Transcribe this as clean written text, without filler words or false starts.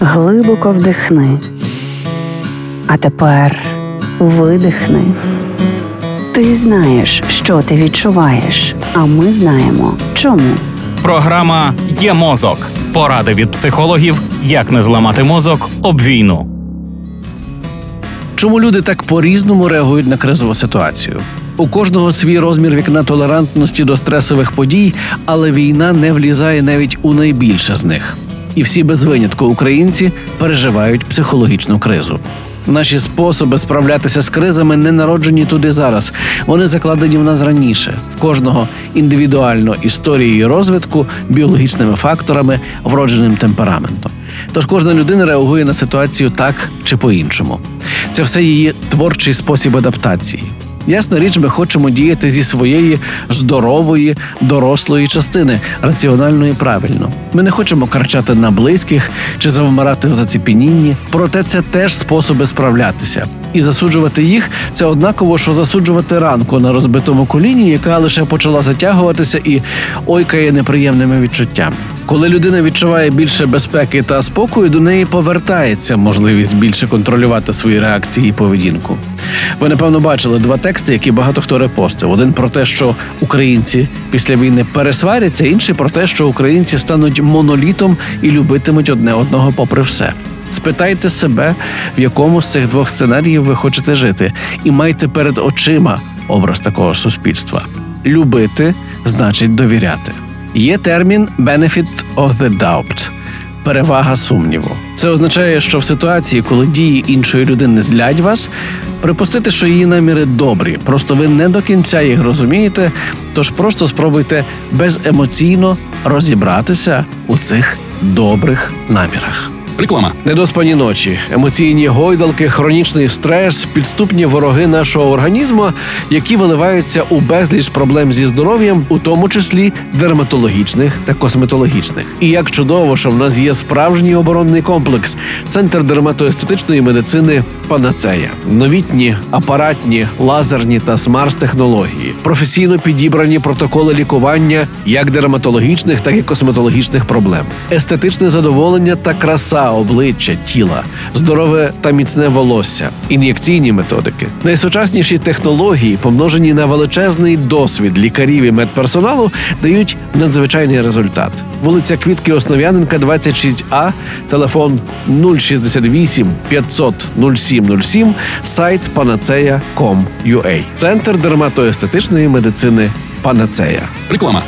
Глибоко вдихни. А тепер видихни. Ти знаєш, що ти відчуваєш, а ми знаємо, чому. Програма «Є мозок». Поради від психологів, як не зламати мозок об війну. Чому люди так по-різному реагують на кризову ситуацію? У кожного свій розмір вікна толерантності до стресових подій, але війна не влізає навіть у найбільше з них. І всі без винятку українці переживають психологічну кризу. Наші способи справлятися з кризами не народжені тут і зараз. Вони закладені в нас раніше. В кожного індивідуально історією розвитку, біологічними факторами, вродженим темпераментом. Тож кожна людина реагує на ситуацію так чи по-іншому. Це все її творчий спосіб адаптації. Ясна річ, ми хочемо діяти зі своєї здорової, дорослої частини, раціонально і правильно. Ми не хочемо кричати на близьких чи завмирати в заціпенінні, проте це теж способи справлятися. І засуджувати їх – це однаково, що засуджувати ранку на розбитому коліні, яка лише почала затягуватися і ойкає неприємними відчуттями. Коли людина відчуває більше безпеки та спокою, до неї повертається можливість більше контролювати свої реакції і поведінку. Ви, напевно, бачили два тексти, які багато хто репостив. Один про те, що українці після війни пересваряться, інший про те, що українці стануть монолітом і любитимуть одне одного попри все. Спитайте себе, в якому з цих двох сценаріїв ви хочете жити, і майте перед очима образ такого суспільства. Любити – значить довіряти. Є термін «benefit of the doubt» – перевага сумніву. Це означає, що в ситуації, коли дії іншої людини злять вас, припустити, що її наміри добрі, просто ви не до кінця їх розумієте, тож просто спробуйте беземоційно розібратися у цих добрих намірах. Реклама. Недоспані ночі, емоційні гойдалки, хронічний стрес, підступні вороги нашого організму, які виливаються у безліч проблем зі здоров'ям, у тому числі дерматологічних та косметологічних. І як чудово, що в нас є справжній оборонний комплекс – Центр дерматоестетичної медицини «Панацея». Новітні, апаратні, лазерні та смарт-технології. Професійно підібрані протоколи лікування як дерматологічних, так і косметологічних проблем. Естетичне задоволення та краса обличчя, тіла, здорове та міцне волосся, ін'єкційні методики. Найсучасніші технології, помножені на величезний досвід лікарів і медперсоналу, дають надзвичайний результат. Вулиця Квітки Основ'яненка, 26А, телефон 068 500 0707, сайт panacea.com.ua. Центр дерматоестетичної медицини «Панацея». Реклама.